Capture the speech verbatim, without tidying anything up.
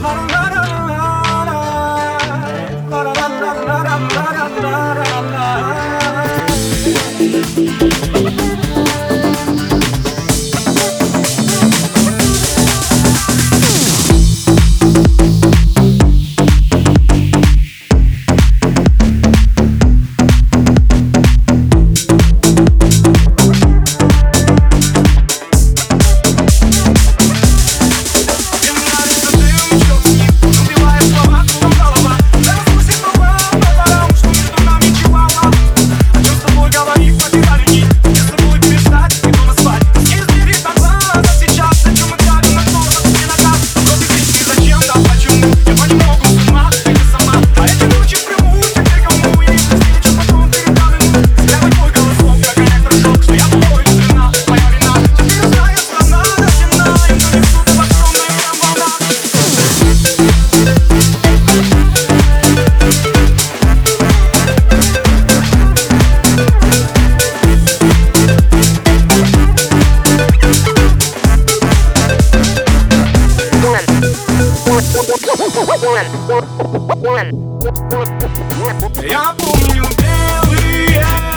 Я помню белые